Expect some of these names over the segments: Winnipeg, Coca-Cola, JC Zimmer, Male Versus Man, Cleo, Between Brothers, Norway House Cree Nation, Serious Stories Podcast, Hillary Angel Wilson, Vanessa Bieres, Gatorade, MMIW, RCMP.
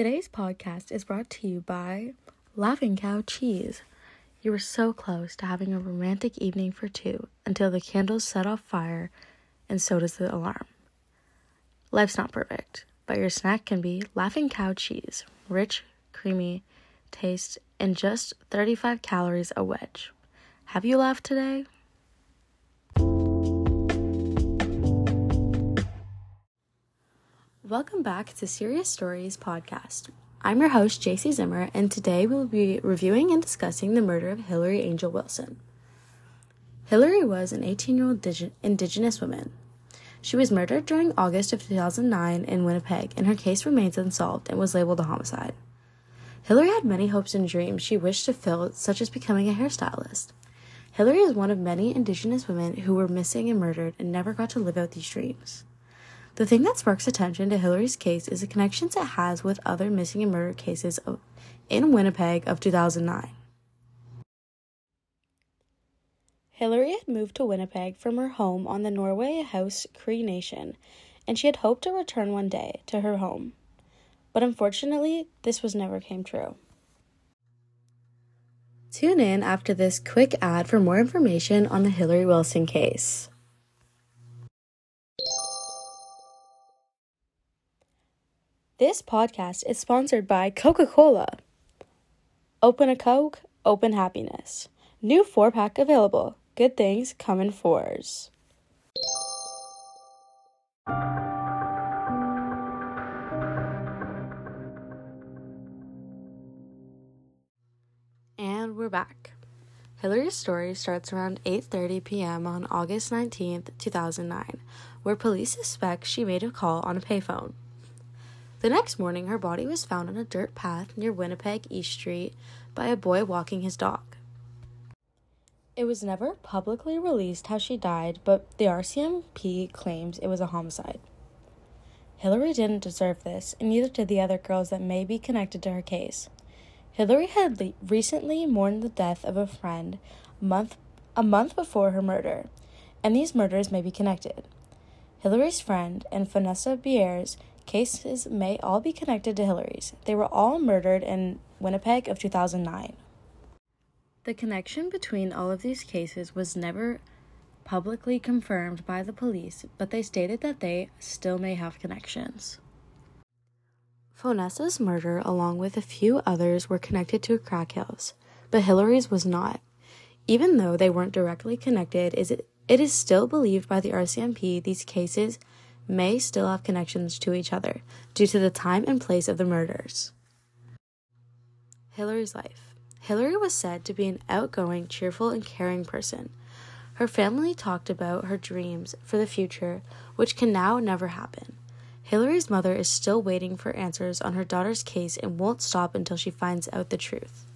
Today's podcast is brought to you by Laughing Cow Cheese. You were so close to having a romantic evening for two until the candles set off fire, and so does the alarm. Life's not perfect, but your snack can be Laughing Cow Cheese, rich, creamy taste, and just 35 calories a wedge. Have you laughed today? Welcome back to Serious Stories Podcast. I'm your host, JC Zimmer, and today we'll be reviewing and discussing the murder of Hillary Angel Wilson. Hillary was an 18-year-old Indigenous woman. She was murdered during August of 2009 in Winnipeg, and her case remains unsolved and was labeled a homicide. Hillary had many hopes and dreams she wished to fill, such as becoming a hairstylist. Hillary is one of many Indigenous women who were missing and murdered and never got to live out these dreams. The thing that sparks attention to Hillary's case is the connections it has with other missing and murder cases in Winnipeg of 2009. Hillary had moved to Winnipeg from her home on the Norway House Cree Nation, and she had hoped to return one day to her home. But unfortunately, this was never came true. Tune in after this quick ad for more information on the Hillary Wilson case. This podcast is sponsored by Coca-Cola. Open a Coke, open happiness. New 4-pack available. Good things come in 4s. And we're back. Hillary's story starts around 8:30 p.m. on August 19th, 2009, where police suspect she made a call on a payphone. The next morning, her body was found on a dirt path near Winnipeg East Street by a boy walking his dog. It was never publicly released how she died, but the RCMP claims it was a homicide. Hillary didn't deserve this, and neither did the other girls that may be connected to her case. Hillary had recently mourned the death of a friend a month before her murder, and these murders may be connected. Hillary's friend and Vanessa Bieres' cases may all be connected to Hillary's. They were all murdered in Winnipeg of 2009. The connection between all of these cases was never publicly confirmed by the police, but they stated that they still may have connections. Vanessa's murder, along with a few others, were connected to crack house, but Hillary's was not. Even though they weren't directly connected, it is still believed by the RCMP these cases may still have connections to each other due to the time and place of the murders. Hillary's life. Hillary was said to be an outgoing, cheerful, and caring person. Her family talked about her dreams for the future, which can now never happen. Hillary's mother is still waiting for answers on her daughter's case and won't stop until she finds out the truth.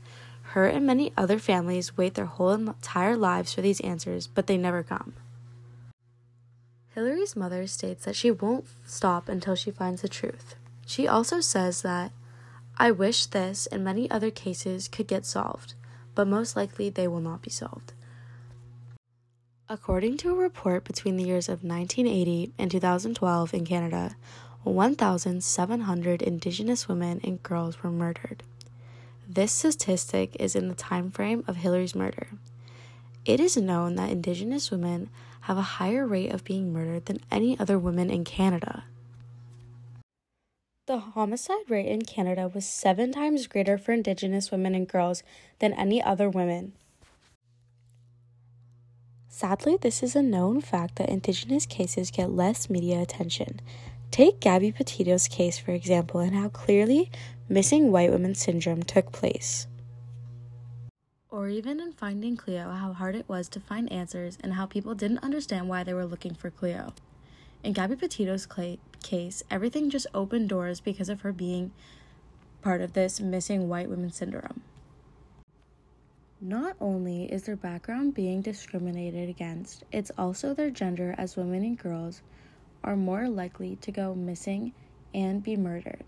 Her and many other families wait their whole entire lives for these answers, but they never come. Hillary's mother states that she won't stop until she finds the truth. She also says that, "I wish this and many other cases could get solved, but most likely they will not be solved." According to a report between the years of 1980 and 2012 in Canada, 1,700 Indigenous women and girls were murdered. This statistic is in the time frame of Hillary's murder. It is known that Indigenous women have a higher rate of being murdered than any other women in Canada. The homicide rate in Canada was 7 times greater for Indigenous women and girls than any other women. Sadly, this is a known fact that Indigenous cases get less media attention. Take Gabby Petito's case, for example, and how clearly missing white women syndrome took place. Or even in Finding Cleo, how hard it was to find answers and how people didn't understand why they were looking for Cleo. In Gabby Petito's case, everything just opened doors because of her being part of this missing white women syndrome. Not only is their background being discriminated against, it's also their gender, as women and girls are more likely to go missing and be murdered.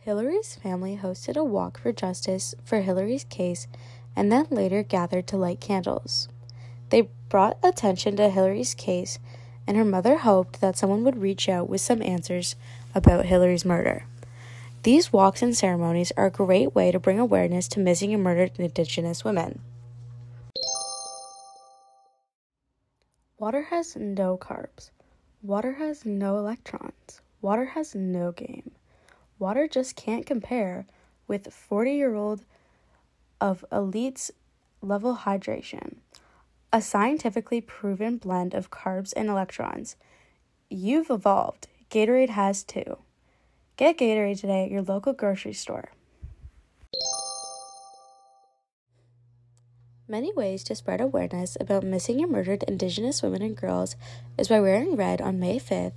Hillary's family hosted a walk for justice for Hillary's case and then later gathered to light candles. They brought attention to Hillary's case, and her mother hoped that someone would reach out with some answers about Hillary's murder. These walks and ceremonies are a great way to bring awareness to missing and murdered Indigenous women. Water has no carbs. Water has no electrons. Water has no game. Water just can't compare with 40-year-old of elite's level hydration, a scientifically proven blend of carbs and electrons. You've evolved. Gatorade has too. Get Gatorade today at your local grocery store. Many ways to spread awareness about missing and murdered Indigenous women and girls is by wearing red on May 5th,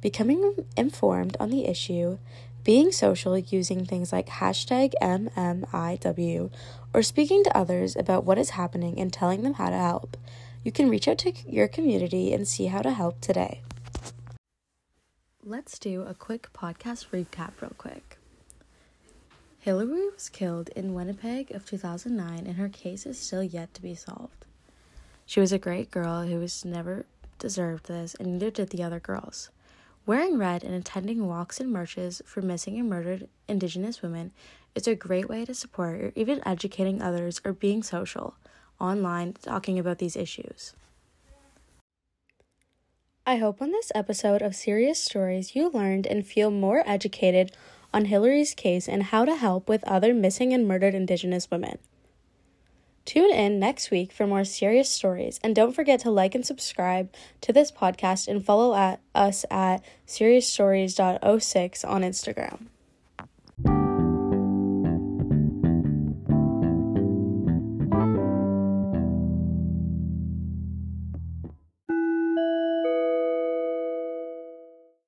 becoming informed on the issue, being social using things like hashtag MMIW, or speaking to others about what is happening and telling them how to help. You can reach out to your community and see how to help today. Let's do a quick podcast recap real quick. Hillary was killed in Winnipeg of 2009, and her case is still yet to be solved. She was a great girl who has never deserved this, and neither did the other girls. Wearing red and attending walks and marches for missing and murdered Indigenous women is a great way to support or even educating others or being social, online, talking about these issues. I hope on this episode of Serious Stories you learned and feel more educated on Hillary's case and how to help with other missing and murdered Indigenous women. Tune in next week for more Serious Stories, and don't forget to like and subscribe to this podcast and follow us at seriousstories.06 on Instagram.